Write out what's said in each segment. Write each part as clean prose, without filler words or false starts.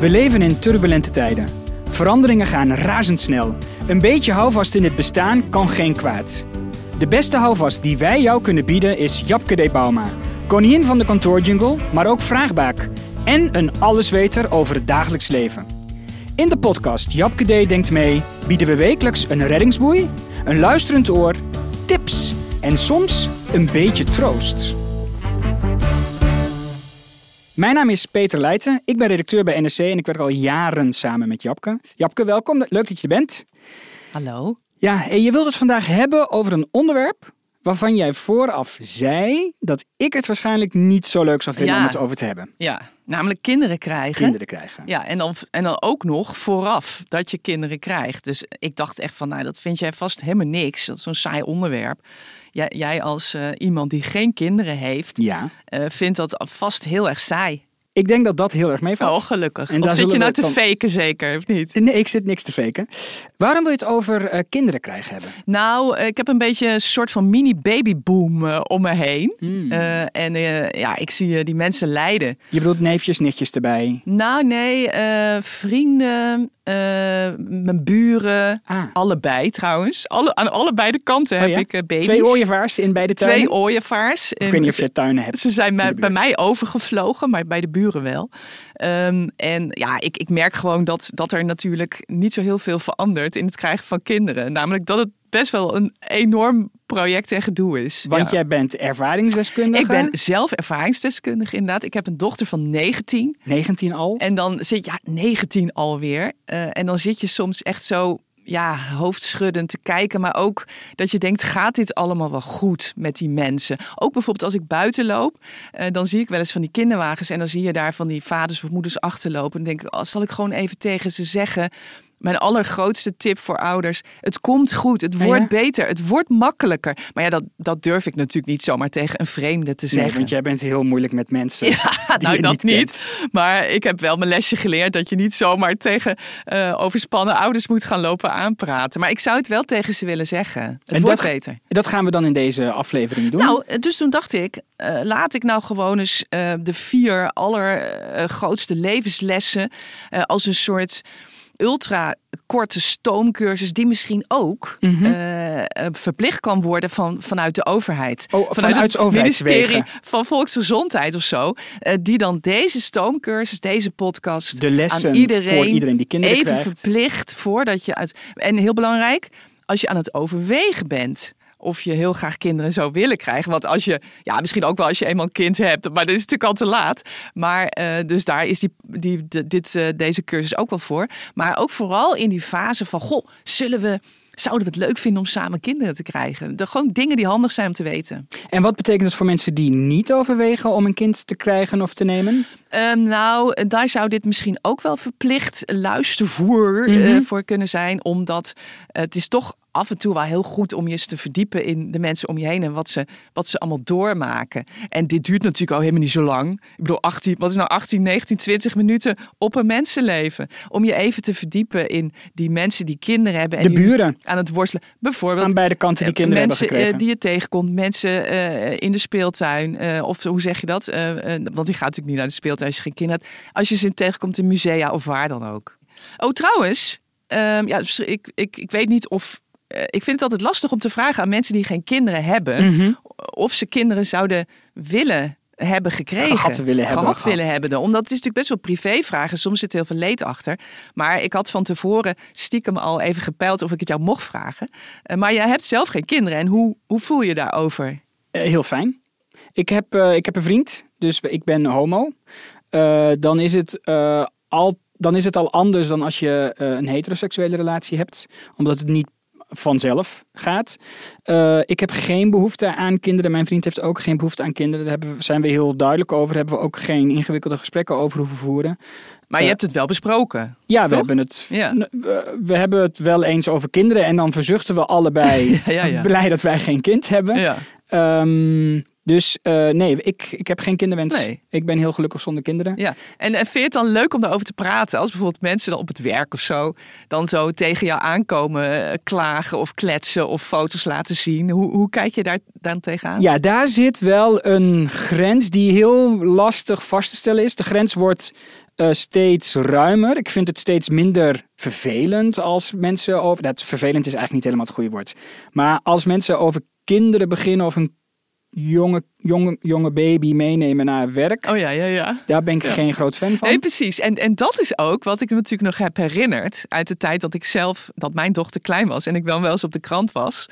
We leven in turbulente tijden. Veranderingen gaan razendsnel. Een beetje houvast in het bestaan kan geen kwaad. De beste houvast die wij jou kunnen bieden is Japke-d. Bouma. Koningin van de kantoorjingle, maar ook vraagbaak. En een allesweter over het dagelijks leven. In de podcast Japke-d. Denkt mee bieden we wekelijks een reddingsboei, een luisterend oor, tips en soms een beetje troost. Mijn naam is Peter Leijten, ik ben redacteur bij NRC en ik werk al jaren samen met Japke. Japke, welkom. Leuk dat je er bent. Hallo. Ja, en je wilt het vandaag hebben over een onderwerp waarvan jij vooraf zei dat ik het waarschijnlijk niet zo leuk zou vinden om het over te hebben. Ja, namelijk kinderen krijgen. Ja, en dan ook nog vooraf dat je kinderen krijgt. Dus ik dacht echt van, nou, dat vind jij vast helemaal niks. Dat is zo'n saai onderwerp. Jij als iemand die geen kinderen heeft, vindt dat vast heel erg saai. Ik denk dat dat heel erg meevalt. Oh, gelukkig. En of zit je nou te faken zeker, of niet? Nee, ik zit niks te faken. Waarom wil je het over kinderen krijgen hebben? Nou, ik heb een beetje een soort van mini-babyboom om me heen. Ik zie die mensen lijden. Je bedoelt neefjes, nichtjes erbij? Nou, nee. Vrienden, mijn buren. Ah. Allebei trouwens. Aan allebei de kanten heb ik baby's. Twee ooievaars in beide tuinen? Twee ooievaars. Ik weet niet of je tuinen hebt. Ze zijn bij mij overgevlogen, maar bij de buren wel. Ik merk gewoon dat er natuurlijk niet zo heel veel verandert in het krijgen van kinderen. Namelijk dat het best wel een enorm project en gedoe is. Want jij bent ervaringsdeskundige? Ik ben zelf ervaringsdeskundige, inderdaad. Ik heb een dochter van 19. 19 al? En dan zit je 19 alweer. En dan zit je soms echt zo hoofdschuddend te kijken. Maar ook dat je denkt, gaat dit allemaal wel goed met die mensen? Ook bijvoorbeeld als ik buiten loop, dan zie ik wel eens van die kinderwagens. En dan zie je daar van die vaders of moeders achterlopen. En dan denk ik, zal ik gewoon even tegen ze zeggen, mijn allergrootste tip voor ouders, het komt goed, het wordt beter, het wordt makkelijker. Maar dat durf ik natuurlijk niet zomaar tegen een vreemde te zeggen. Nee, want jij bent heel moeilijk met mensen. Ja, die nou dat niet. Maar ik heb wel mijn lesje geleerd dat je niet zomaar tegen overspannen ouders moet gaan lopen aanpraten. Maar ik zou het wel tegen ze willen zeggen. Het wordt beter. Dat gaan we dan in deze aflevering doen. Nou, dus toen dacht ik, laat ik nou gewoon eens de 4 allergrootste levenslessen als een soort ultra korte stoomcursus die misschien ook verplicht kan worden vanuit de overheid. Vanuit het ministerie van Volksgezondheid of zo. Die dan deze stoomcursus, deze podcast, de lessen aan iedereen die kinderen even krijgt. Verplicht voordat je uit. En heel belangrijk, als je aan het overwegen bent of je heel graag kinderen zou willen krijgen. Want als je, misschien ook wel als je eenmaal een kind hebt, maar dat is natuurlijk al te laat. Maar dus daar is deze cursus ook wel voor. Maar ook vooral in die fase van, zouden we het leuk vinden om samen kinderen te krijgen? Gewoon dingen die handig zijn om te weten. En wat betekent het voor mensen die niet overwegen om een kind te krijgen of te nemen? Daar zou dit misschien ook wel verplicht luistervoer voor kunnen zijn. Omdat het is toch af en toe wel heel goed om je eens te verdiepen in de mensen om je heen en wat ze allemaal doormaken. En dit duurt natuurlijk al helemaal niet zo lang. Ik bedoel, 18, 19, 20 minuten op een mensenleven. Om je even te verdiepen in die mensen die kinderen hebben. En de buren. Aan het worstelen. Bijvoorbeeld aan beide kanten die kinderen mensen hebben gekregen. Die je tegenkomt. Mensen in de speeltuin. Of hoe zeg je dat? Want die gaat natuurlijk niet naar de speeltuin als je geen kinderen hebt. Als je ze tegenkomt in musea of waar dan ook. Oh, trouwens. Ik weet niet of. Ik vind het altijd lastig om te vragen aan mensen die geen kinderen hebben of ze kinderen zouden willen hebben gekregen. Gehad willen hebben. Omdat het is natuurlijk best wel privévragen. Soms zit er heel veel leed achter. Maar ik had van tevoren stiekem al even gepeild of ik het jou mocht vragen. Maar jij hebt zelf geen kinderen. En hoe voel je daarover? Heel fijn. Ik heb een vriend. Dus ik ben homo. Dan is het al anders dan als je een heteroseksuele relatie hebt. Omdat het niet vanzelf gaat. Ik heb geen behoefte aan kinderen. Mijn vriend heeft ook geen behoefte aan kinderen. Daar zijn we heel duidelijk over. Daar hebben we ook geen ingewikkelde gesprekken over hoeven voeren. Maar je hebt het wel besproken. Ja, toch? We hebben het wel eens over kinderen. En dan verzuchten we allebei blij dat wij geen kind hebben. Ja. Dus ik heb geen kinderwens. Nee. Ik ben heel gelukkig zonder kinderen. Ja. En vind je het dan leuk om daarover te praten? Als bijvoorbeeld mensen dan op het werk of zo... dan zo tegen jou aankomen, klagen of kletsen of foto's laten zien. Hoe kijk je daar dan tegenaan? Ja, daar zit wel een grens die heel lastig vast te stellen is. De grens wordt steeds ruimer. Ik vind het steeds minder vervelend als mensen over... Dat vervelend is eigenlijk niet helemaal het goede woord. Maar als mensen over kinderen beginnen of een jonge baby meenemen naar werk. Daar ben ik geen groot fan van. Nee, precies. En dat is ook wat ik me natuurlijk nog heb herinnerd uit de tijd dat ik zelf, dat mijn dochter klein was en ik wel eens op de krant was.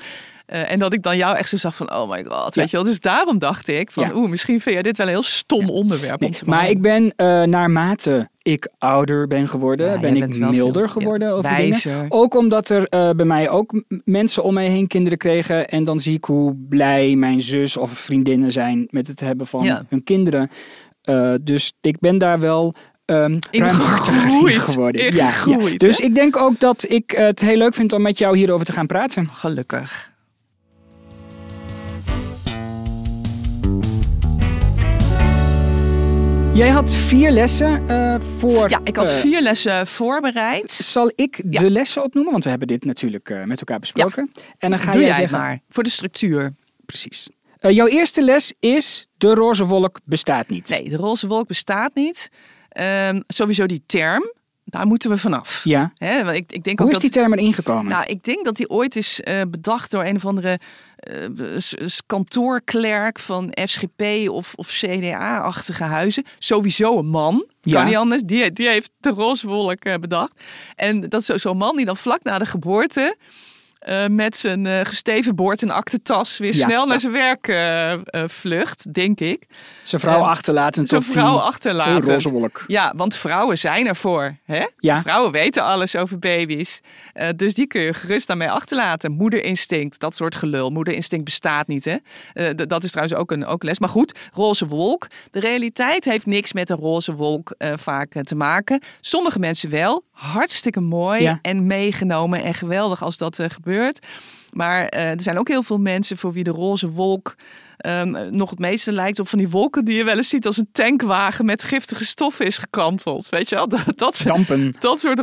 En dat ik dan jou echt zo zag van, oh my god, weet je wel. Dus daarom dacht ik van, misschien vind jij dit wel een heel stom onderwerp. Nee, maar ik ben naarmate ik ouder ben geworden, ben ik milder geworden over dingen. Ook omdat er bij mij ook mensen om mij heen kinderen kregen. En dan zie ik hoe blij mijn zus of vriendinnen zijn met het hebben van hun kinderen. Dus ik ben daar wel... ruimhartiger geworden. Ja. Dus ik denk ook dat ik het heel leuk vind om met jou hierover te gaan praten. Gelukkig. Jij had 4 lessen voor... Ja, ik had 4 lessen voorbereid. Zal ik de lessen opnoemen? Want we hebben dit natuurlijk met elkaar besproken. Ja. En dan ga jij zeggen... maar voor de structuur. Precies. Jouw eerste les is... De roze wolk bestaat niet. Nee, de roze wolk bestaat niet... sowieso die term, daar moeten we vanaf. Ja. Hè, want ik denk Hoe is die term erin gekomen? Nou, ik denk dat die ooit is bedacht door een of andere kantoorklerk van SGP of CDA-achtige huizen. Sowieso een man, kan niet anders. Die heeft de roze wolk bedacht. En dat is zo'n man die dan vlak na de geboorte... met zijn gesteven boord en aktentas weer snel naar zijn werk vlucht, denk ik. Zijn vrouw achterlatend. Zijn vrouw achterlatend. Roze wolk. Ja, want vrouwen zijn ervoor. Hè? Ja. Vrouwen weten alles over baby's. Dus die kun je gerust daarmee achterlaten. Moederinstinct, dat soort gelul. Moederinstinct bestaat niet. Hè? Dat is trouwens ook een les. Maar goed, roze wolk. De realiteit heeft niks met een roze wolk vaak te maken. Sommige mensen wel. Hartstikke mooi en meegenomen en geweldig als dat gebeurt. Maar er zijn ook heel veel mensen voor wie de roze wolk nog het meeste lijkt op van die wolken die je wel eens ziet als een tankwagen met giftige stoffen is gekanteld. Weet je wel? Dat soort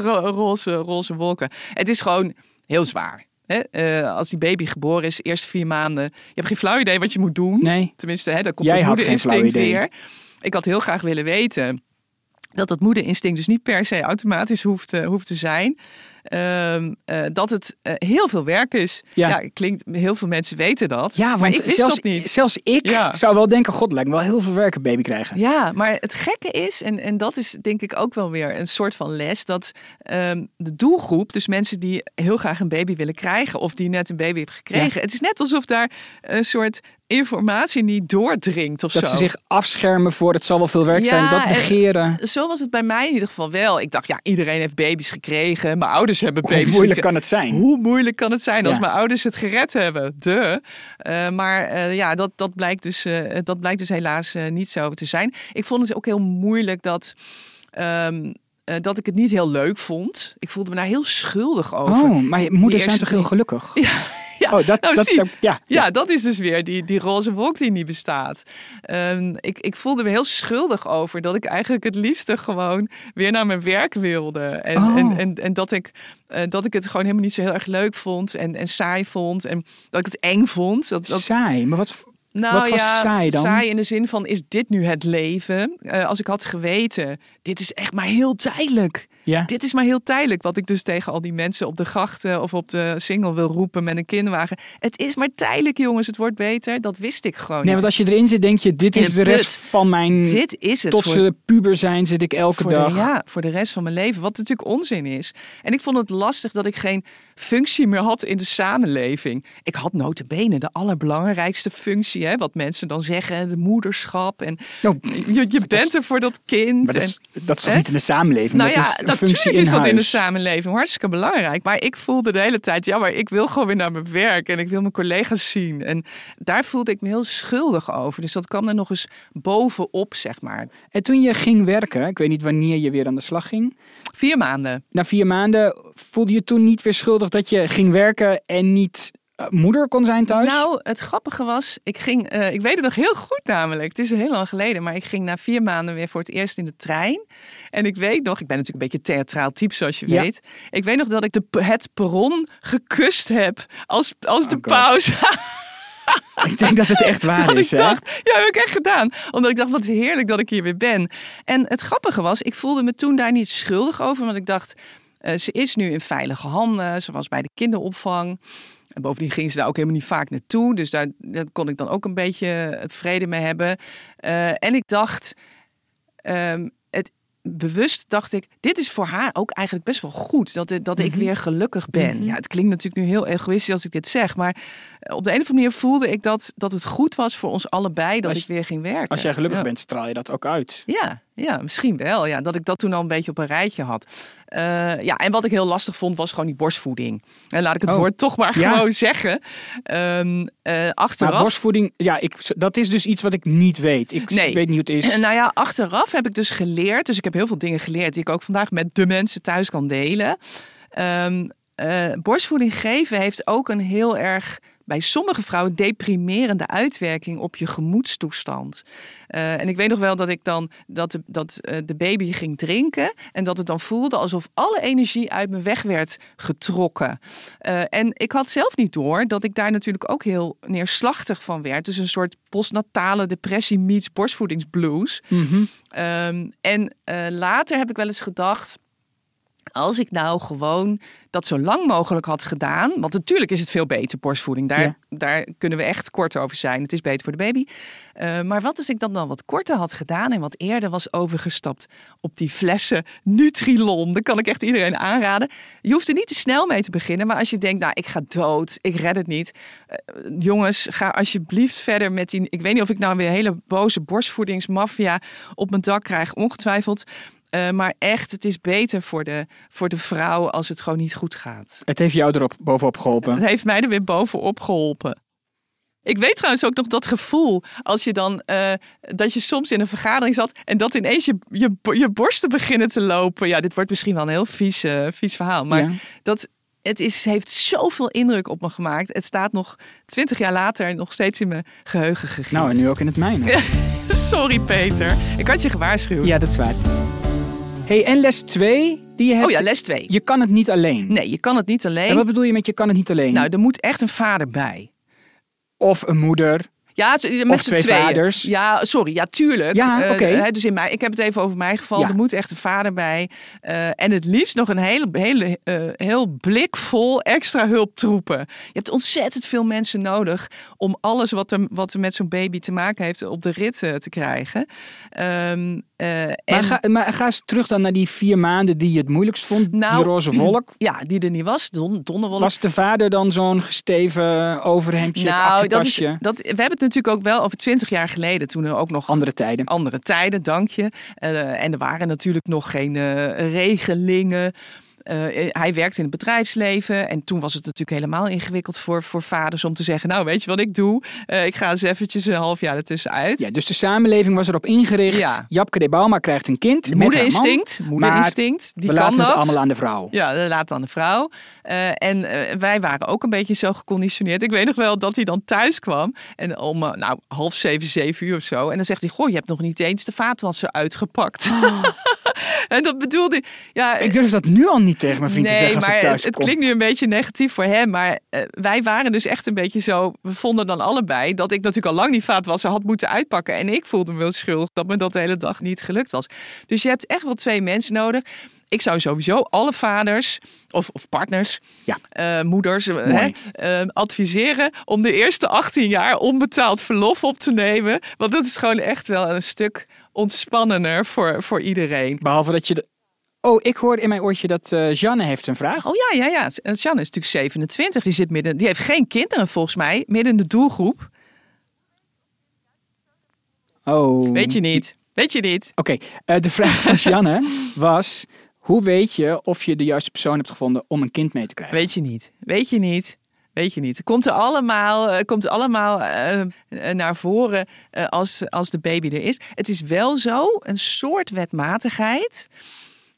roze wolken. Het is gewoon heel zwaar. Hè? Als die baby geboren is, eerst 4 maanden. Je hebt geen flauw idee wat je moet doen. Nee. Tenminste, hè, daar komt het moederinstinct weer. Ik had heel graag willen weten dat dat moederinstinct dus niet per se automatisch hoeft te zijn. Dat het heel veel werk is. Ja, klinkt, heel veel mensen weten dat. Ja, want maar ik wist zelfs, dat niet. Zelfs ik zou wel denken, god, lijkt me wel heel veel werk een baby krijgen. Ja, maar het gekke is, en dat is denk ik ook wel weer een soort van les, dat de doelgroep, dus mensen die heel graag een baby willen krijgen, of die net een baby hebben gekregen, het is net alsof daar een soort informatie niet doordringt of dat zo. Dat ze zich afschermen voor het zal wel veel werk zijn, dat negeren. Zo was het bij mij in ieder geval wel. Ik dacht, iedereen heeft baby's gekregen, mijn ouders hebben baby's gekregen. Hoe moeilijk kan het zijn als mijn ouders het gered hebben? Maar dat blijkt dus, helaas niet zo te zijn. Ik vond het ook heel moeilijk dat ik het niet heel leuk vond. Ik voelde me daar heel schuldig over. Oh, maar moeders zijn toch heel gelukkig? Ja. Dat is dus weer die roze wolk die niet bestaat. Ik voelde me heel schuldig over dat ik eigenlijk het liefste gewoon weer naar mijn werk wilde. En dat ik het gewoon helemaal niet zo heel erg leuk vond en saai vond. En dat ik het eng vond. Saai? Maar wat... Nou, wat was saai dan? Saai in de zin van, is dit nu het leven? Als ik had geweten, dit is echt maar heel tijdelijk. Ja. Dit is maar heel tijdelijk. Wat ik dus tegen al die mensen op de grachten of op de singel wil roepen met een kinderwagen. Het is maar tijdelijk, jongens. Het wordt beter. Dat wist ik gewoon niet. Nee, want als je erin zit, denk je, dit is de rest van mijn... Dit is het. Tot ze puber zijn, zit ik elke dag. Voor de rest van mijn leven. Wat natuurlijk onzin is. En ik vond het lastig dat ik geen functie meer had in de samenleving. Ik had nota bene de allerbelangrijkste functie. Hè, wat mensen dan zeggen, de moederschap. En je bent er voor dat kind. Maar dat is toch niet in de samenleving? Nou dat is... Natuurlijk is dat in de samenleving hartstikke belangrijk. Maar ik voelde de hele tijd, maar ik wil gewoon weer naar mijn werk. En ik wil mijn collega's zien. En daar voelde ik me heel schuldig over. Dus dat kwam er nog eens bovenop, zeg maar. En toen je ging werken, ik weet niet wanneer je weer aan de slag ging. 4 maanden. Na 4 maanden voelde je toen niet weer schuldig dat je ging werken en niet... moeder kon zijn thuis? Nou, het grappige was, ik weet het nog heel goed namelijk. Het is heel lang geleden, maar ik ging na 4 maanden weer voor het eerst in de trein. En ik weet nog, ik ben natuurlijk een beetje theatraal type zoals je weet. Ik weet nog dat ik het perron gekust heb als de pauze. Ik denk dat het echt waar is, hè? Ja, heb ik echt gedaan. Omdat ik dacht, wat heerlijk dat ik hier weer ben. En het grappige was, ik voelde me toen daar niet schuldig over. Want ik dacht, ze is nu in veilige handen. Ze was bij de kinderopvang. En bovendien ging ze daar ook helemaal niet vaak naartoe. Dus daar kon ik dan ook een beetje het vrede mee hebben. En ik dacht... bewust dacht ik, dit is voor haar ook eigenlijk best wel goed. Dat ik weer gelukkig ben. Mm-hmm. Ja, het klinkt natuurlijk nu heel egoïstisch als ik dit zeg. Maar op de een of andere manier voelde ik dat het goed was voor ons allebei dat ik weer ging werken. Als jij gelukkig bent, straal je dat ook uit. Ja, misschien wel. Ja, dat ik dat toen al een beetje op een rijtje had. En wat ik heel lastig vond, was gewoon die borstvoeding. En laat ik het woord toch maar gewoon zeggen. Achteraf... Maar borstvoeding, dat is dus iets wat ik niet weet. Ik weet niet hoe het is. Achteraf heb ik dus geleerd. Dus ik heb heel veel dingen geleerd die ik ook vandaag met de mensen thuis kan delen. Borstvoeding geven heeft ook een heel erg... bij sommige vrouwen deprimerende uitwerking op je gemoedstoestand. En ik weet nog wel dat ik dan de baby ging drinken en dat het dan voelde alsof alle energie uit me weg werd getrokken. En ik had zelf niet door dat ik daar natuurlijk ook heel neerslachtig van werd. Dus een soort postnatale depressie meets borstvoedingsblues. Mm-hmm. Later heb ik wel eens gedacht... Als ik nou gewoon dat zo lang mogelijk had gedaan... want natuurlijk is het veel beter, borstvoeding. Daar kunnen we echt kort over zijn. Het is beter voor de baby. Maar wat als ik dat dan wat korter had gedaan... en wat eerder was overgestapt op die flessen Nutrilon? Dat kan ik echt iedereen aanraden. Je hoeft er niet te snel mee te beginnen. Maar als je denkt, ik ga dood, ik red het niet. Jongens, ga alsjeblieft verder met die... Ik weet niet of ik nou weer hele boze borstvoedingsmafia op mijn dak krijg. Ongetwijfeld... maar echt, het is beter voor de vrouw als het gewoon niet goed gaat. Het heeft jou erop bovenop geholpen. Het heeft mij er weer bovenop geholpen. Ik weet trouwens ook nog dat gevoel als je dan dat je soms in een vergadering zat en dat ineens je borsten beginnen te lopen. Ja, dit wordt misschien wel een heel vies verhaal, maar dat heeft zoveel indruk op me gemaakt. Het staat nog 20 jaar later nog steeds in mijn geheugen gegrift. Nou, en nu ook in het mijne. Sorry Peter, ik had je gewaarschuwd. Ja, dat is waar. Hey, en les 2 die je hebt... les 2. Je kan het niet alleen. Nee, je kan het niet alleen. En wat bedoel je met je kan het niet alleen? Nou, er moet echt een vader bij. Of een moeder. Ja, met z'n tweeën. Vaders. Ja, sorry. Ja, tuurlijk. Ja, oké. Dus ik heb het even over mijn geval. Ja. Er moet echt een vader bij. En het liefst nog een heel blik vol extra hulptroepen. Je hebt ontzettend veel mensen nodig om alles wat er met zo'n baby te maken heeft op de rit te krijgen. Maar ga eens terug dan naar die 4 maanden die je het moeilijkst vond. Nou, die roze wolk. Ja, die er niet was. Donderwolk. Was de vader dan zo'n gesteven overhemdje, achtertasje? We hebben het natuurlijk ook wel over 20 jaar geleden. Toen er ook nog... Andere tijden, dank je. En er waren natuurlijk nog geen regelingen. Hij werkte in het bedrijfsleven. En toen was het natuurlijk helemaal ingewikkeld voor vaders om te zeggen... nou, weet je wat ik doe? Ik ga eens eventjes een half jaar ertussenuit. Ja, dus de samenleving was erop ingericht. Ja. Japke-d. Bouma krijgt een kind. Moederinstinct. Die kan dat. We laten het allemaal aan de vrouw. Ja, we laten het aan de vrouw. Wij waren ook een beetje zo geconditioneerd. Ik weet nog wel dat hij dan thuis kwam. En om 6:30, 7:00 of zo. En dan zegt hij, goh, je hebt nog niet eens de vaatwasser uitgepakt. En dat bedoelde... Ja, ik durf dat nu al niet tegen mijn vriend te zeggen als ik thuis kom. Het klinkt nu een beetje negatief voor hem. Maar wij waren dus echt een beetje zo... We vonden dan allebei dat ik natuurlijk al lang die vaatwasser had moeten uitpakken. En ik voelde me wel schuldig dat me dat de hele dag niet gelukt was. Dus je hebt echt wel twee mensen nodig. Ik zou sowieso alle vaders of partners, moeders, adviseren om de eerste 18 jaar onbetaald verlof op te nemen. Want dat is gewoon echt wel een stuk ontspannender voor iedereen. Behalve dat je... ik hoorde in mijn oortje dat Jeanne heeft een vraag. Oh ja. Jeanne is natuurlijk 27. Die heeft geen kinderen volgens mij. Midden in de doelgroep. Oh. Weet je niet. Oké, de vraag van Jeanne was... Hoe weet je of je de juiste persoon hebt gevonden om een kind mee te krijgen? Weet je niet. Komt er allemaal naar voren als de baby er is. Het is wel zo, een soort wetmatigheid.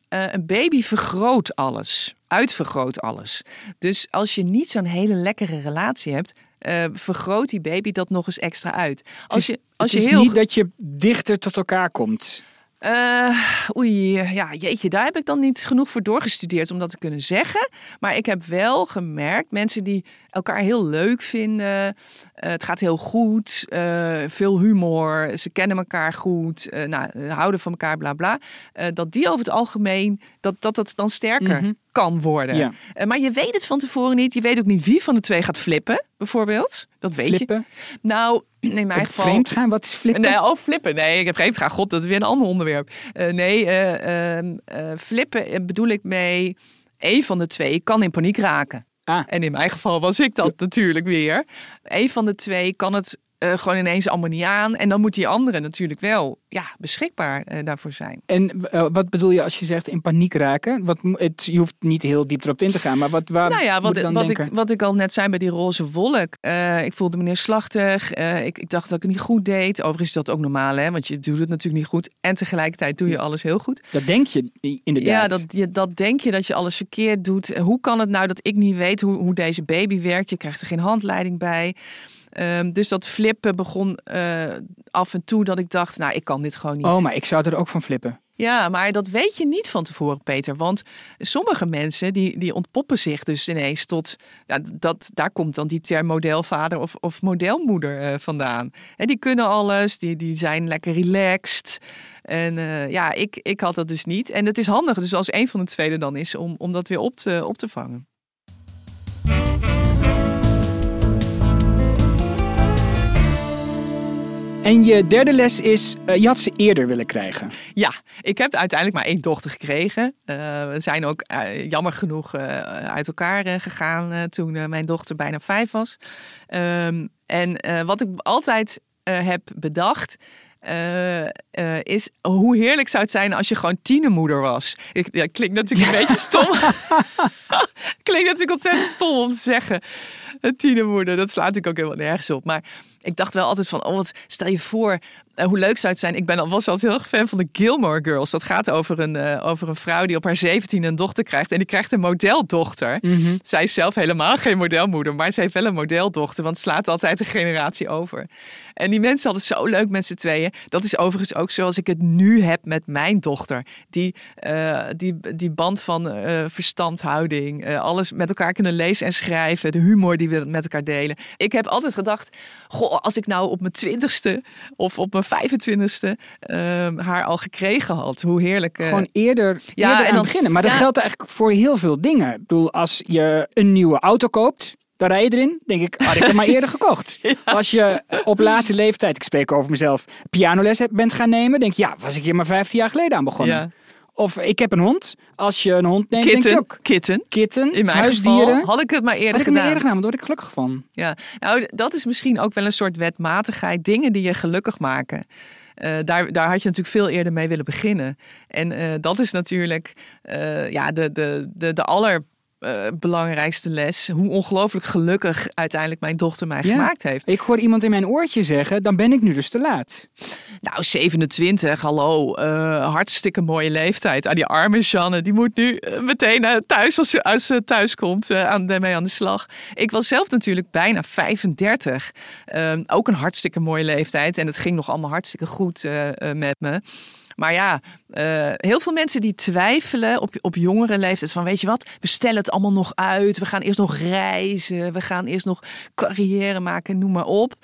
Een baby vergroot alles. Uitvergroot alles. Dus als je niet zo'n hele lekkere relatie hebt... vergroot die baby dat nog eens extra uit. Het is niet dat je dichter tot elkaar komt... daar heb ik dan niet genoeg voor doorgestudeerd om dat te kunnen zeggen. Maar ik heb wel gemerkt, mensen die elkaar heel leuk vinden, het gaat heel goed, veel humor, ze kennen elkaar goed, houden van elkaar, bla bla. Dat die over het algemeen, dat dan sterker kan worden. Ja. Maar je weet het van tevoren niet. Je weet ook niet wie van de twee gaat flippen, bijvoorbeeld. Dat weet je. Nou, in mijn geval... Vreemd gaan, wat is flippen? Flippen. Nee, ik heb vreemd gaan. God, dat is weer een ander onderwerp. Flippen bedoel ik mee... Een van de twee kan in paniek raken. Ah. En in mijn geval was ik dat natuurlijk weer. Een van de twee kan het gewoon ineens allemaal niet aan. En dan moet die andere natuurlijk wel beschikbaar daarvoor zijn. En wat bedoel je als je zegt in paniek raken? Je hoeft niet heel diep erop in te gaan, maar wat ik al net zei bij die roze wolk. Ik voelde me neerslachtig. Ik dacht dat ik het niet goed deed. Overigens is dat ook normaal, hè? Want je doet het natuurlijk niet goed. En tegelijkertijd doe je alles heel goed. Dat denk je inderdaad. Ja, dat denk je dat je alles verkeerd doet. Hoe kan het nou dat ik niet weet hoe deze baby werkt? Je krijgt er geen handleiding bij. Dus dat flippen begon af en toe dat ik dacht, ik kan dit gewoon niet. Oh, maar ik zou er ook van flippen. Ja, maar dat weet je niet van tevoren, Peter. Want sommige mensen die ontpoppen zich dus ineens tot... daar komt dan die term modelvader of modelmoeder vandaan. En die kunnen alles, die zijn lekker relaxed. En ik had dat dus niet. En het is handig dus als een van de twee er dan is om dat weer op te vangen. En je derde les is, je had ze eerder willen krijgen. Ja, ik heb uiteindelijk maar 1 dochter gekregen. We zijn ook jammer genoeg uit elkaar gegaan toen mijn dochter bijna 5 was. En wat ik altijd heb bedacht... is hoe heerlijk zou het zijn als je gewoon tienermoeder was. Klinkt natuurlijk een beetje stom. Klinkt natuurlijk ontzettend stom om te zeggen. Tienermoeder, dat slaat natuurlijk ook helemaal nergens op. Maar ik dacht wel altijd van, stel je voor... hoe leuk zou het zijn? Ik was altijd heel erg fan van de Gilmore Girls. Dat gaat over een vrouw die op haar 17e een dochter krijgt. En die krijgt een modeldochter. Mm-hmm. Zij is zelf helemaal geen modelmoeder. Maar zij heeft wel een modeldochter. Want slaat altijd een generatie over. En die mensen hadden het zo leuk met z'n tweeën. Dat is overigens ook zoals ik het nu heb met mijn dochter. Die band van verstandhouding. Alles met elkaar kunnen lezen en schrijven. De humor die we met elkaar delen. Ik heb altijd gedacht, als ik nou op mijn 20e of op mijn 25e haar al gekregen had. Hoe heerlijk. Gewoon eerder aan beginnen. Maar dat geldt eigenlijk voor heel veel dingen. Ik bedoel, als je een nieuwe auto koopt, dan rij je erin. Denk ik, had ik hem maar eerder gekocht. Ja. Als je op late leeftijd, ik spreek over mezelf, pianoles bent gaan nemen. Denk je, was ik hier maar 15 jaar geleden aan begonnen. Ja. Of ik heb een hond. Als je een hond neemt, denk je ook. Kitten. In mijn huisdieren. Geval had ik het maar eerder gedaan. Want daar word ik gelukkig van. Ja, nou, dat is misschien ook wel een soort wetmatigheid. Dingen die je gelukkig maken. Daar had je natuurlijk veel eerder mee willen beginnen. En dat is natuurlijk de allerbelangrijkste les. Hoe ongelooflijk gelukkig uiteindelijk mijn dochter mij gemaakt heeft. Ik hoor iemand in mijn oortje zeggen, dan ben ik nu dus te laat. Nou, 27, hallo. Hartstikke mooie leeftijd. Die arme Jeanne, die moet nu meteen thuis, als ze thuis komt, mee aan de slag. Ik was zelf natuurlijk bijna 35. Ook een hartstikke mooie leeftijd. En het ging nog allemaal hartstikke goed met me. Maar ja, heel veel mensen die twijfelen op jongere leeftijd van weet je wat, we stellen het allemaal nog uit. We gaan eerst nog reizen. We gaan eerst nog carrière maken, noem maar op.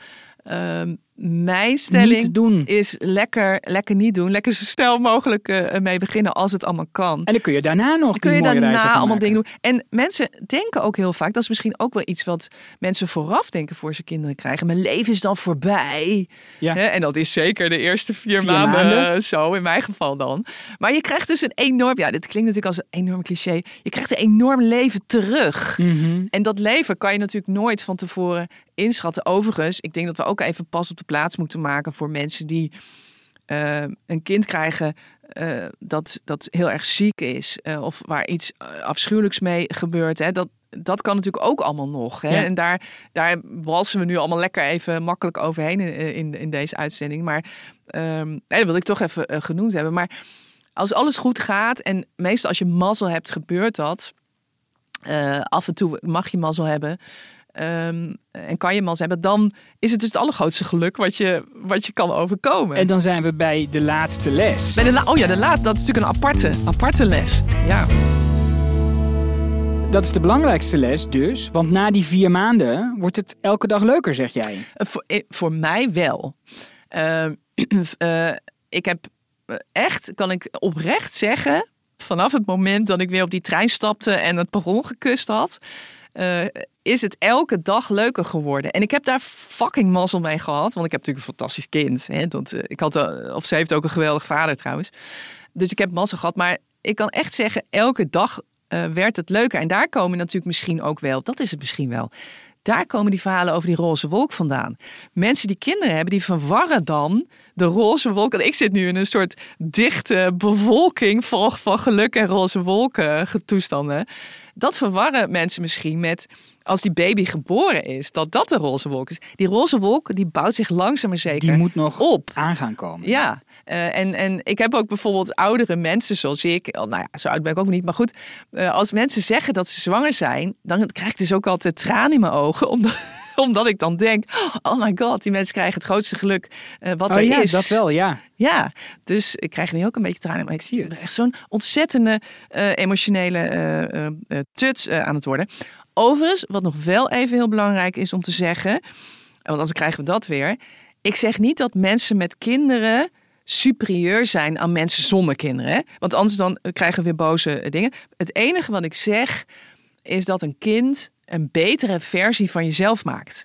Mijn stelling is lekker niet doen. Lekker zo snel mogelijk mee beginnen als het allemaal kan. En dan kun je daarna nog die mooie reizen gaan allemaal maken. Dingen doen. En mensen denken ook heel vaak, dat is misschien ook wel iets wat mensen vooraf denken voor ze kinderen krijgen. Mijn leven is dan voorbij. Ja. En dat is zeker de eerste vier maanden zo, in mijn geval dan. Maar je krijgt dus een enorm, ja dit klinkt natuurlijk als een enorm cliché, je krijgt een enorm leven terug. Mm-hmm. En dat leven kan je natuurlijk nooit van tevoren inschatten. Overigens, ik denk dat we ook even pas op de plaats moeten maken voor mensen die een kind krijgen dat heel erg ziek is. Of waar iets afschuwelijks mee gebeurt. Hè. Dat kan natuurlijk ook allemaal nog. Hè. Ja. En daar walsen we nu allemaal lekker even makkelijk overheen in deze uitzending. Maar dat wil ik toch even genoemd hebben. Maar als alles goed gaat en meestal als je mazzel hebt gebeurt dat. Af en toe mag je mazzel hebben. En kan je mans hebben, dan is het dus het allergrootste geluk wat je kan overkomen. En dan zijn we bij de laatste les. Dat is natuurlijk een aparte les. Ja. Dat is de belangrijkste les dus, want na die 4 maanden wordt het elke dag leuker, zeg jij. Voor mij wel. Ik heb echt, kan ik oprecht zeggen, vanaf het moment dat ik weer op die trein stapte en het perron gekust had. Is het elke dag leuker geworden. En ik heb daar fucking mazzel mee gehad. Want ik heb natuurlijk een fantastisch kind. Hè? Ze heeft ook een geweldig vader trouwens. Dus ik heb mazzel gehad. Maar ik kan echt zeggen, elke dag werd het leuker. En daar komen natuurlijk misschien ook wel, dat is het misschien wel. Daar komen die verhalen over die roze wolk vandaan. Mensen die kinderen hebben, die verwarren dan de roze wolk. En ik zit nu in een soort dichte bevolking van geluk en roze wolken toestanden. Dat verwarren mensen misschien met als die baby geboren is, dat de roze wolk is. Die roze wolk die bouwt zich langzaam maar zeker op. Die moet nog aan gaan komen. Ja, en ik heb ook bijvoorbeeld oudere mensen zoals ik. Nou ja, zo oud ben ik ook niet. Maar goed, als mensen zeggen dat ze zwanger zijn, dan krijg ik dus ook altijd tranen in mijn ogen. Omdat ik dan denk, oh my god, die mensen krijgen het grootste geluk wat er is. Ja, dat wel, ja. Ja, dus ik krijg nu ook een beetje tranen, maar ik zie het. Echt zo'n ontzettende emotionele tuts aan het worden. Overigens, wat nog wel even heel belangrijk is om te zeggen, want anders krijgen we dat weer. Ik zeg niet dat mensen met kinderen superieur zijn aan mensen zonder kinderen. Hè? Want anders dan krijgen we weer boze dingen. Het enige wat ik zeg is dat een kind een betere versie van jezelf maakt.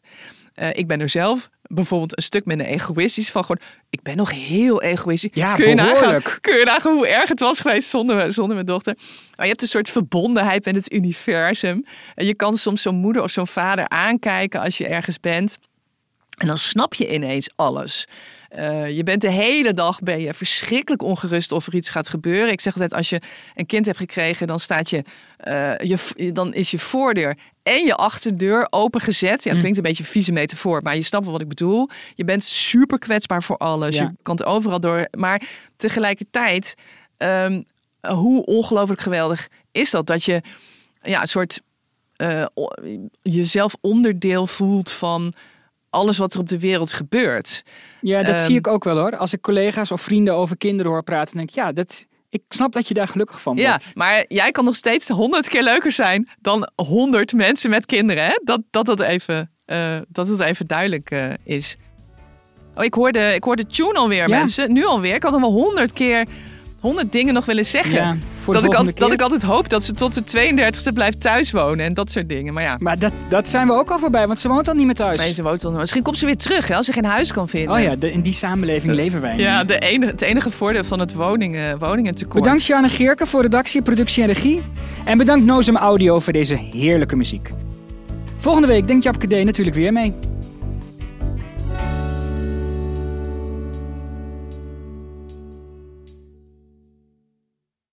Ik ben er zelf bijvoorbeeld een stuk minder egoïstisch van. Gewoon, ik ben nog heel egoïstisch. Ja, kun je nagaan hoe erg het was geweest zonder mijn dochter. Maar je hebt een soort verbondenheid met het universum. En je kan soms zo'n moeder of zo'n vader aankijken als je ergens bent. En dan snap je ineens alles. Je bent de hele dag verschrikkelijk ongerust of er iets gaat gebeuren. Ik zeg altijd, als je een kind hebt gekregen, dan staat dan is je voordeur en je achterdeur opengezet. Ja, het klinkt een beetje een vieze metafoor, maar je snapt wel wat ik bedoel. Je bent super kwetsbaar voor alles. Ja. Je kan overal door. Maar tegelijkertijd, hoe ongelooflijk geweldig is dat je een soort jezelf onderdeel voelt van alles wat er op de wereld gebeurt. Ja, dat zie ik ook wel hoor. Als ik collega's of vrienden over kinderen hoor praten, denk ik, ik snap dat je daar gelukkig van wordt. Ja, maar jij kan nog steeds 100 keer leuker zijn dan 100 mensen met kinderen. Hè? Dat het even duidelijk is. Oh, ik hoorde tune alweer, mensen. Nu alweer. Ik had hem wel 100 keer 100 dingen nog willen zeggen. Ja, dat ik altijd hoop dat ze tot de 32e blijft thuis wonen en dat soort dingen. Maar ja. Maar dat zijn we ook al voorbij, want ze woont dan niet meer thuis. Nee, ze woont dan. Misschien komt ze weer terug hè, als ze geen huis kan vinden. Oh ja, in die samenleving leven wij. Ja, het enige voordeel van het woningentekort. Bedankt Jeanne Geerken voor redactie, productie en regie. En bedankt Nozem Audio voor deze heerlijke muziek. Volgende week denkt Japke-d. natuurlijk weer mee.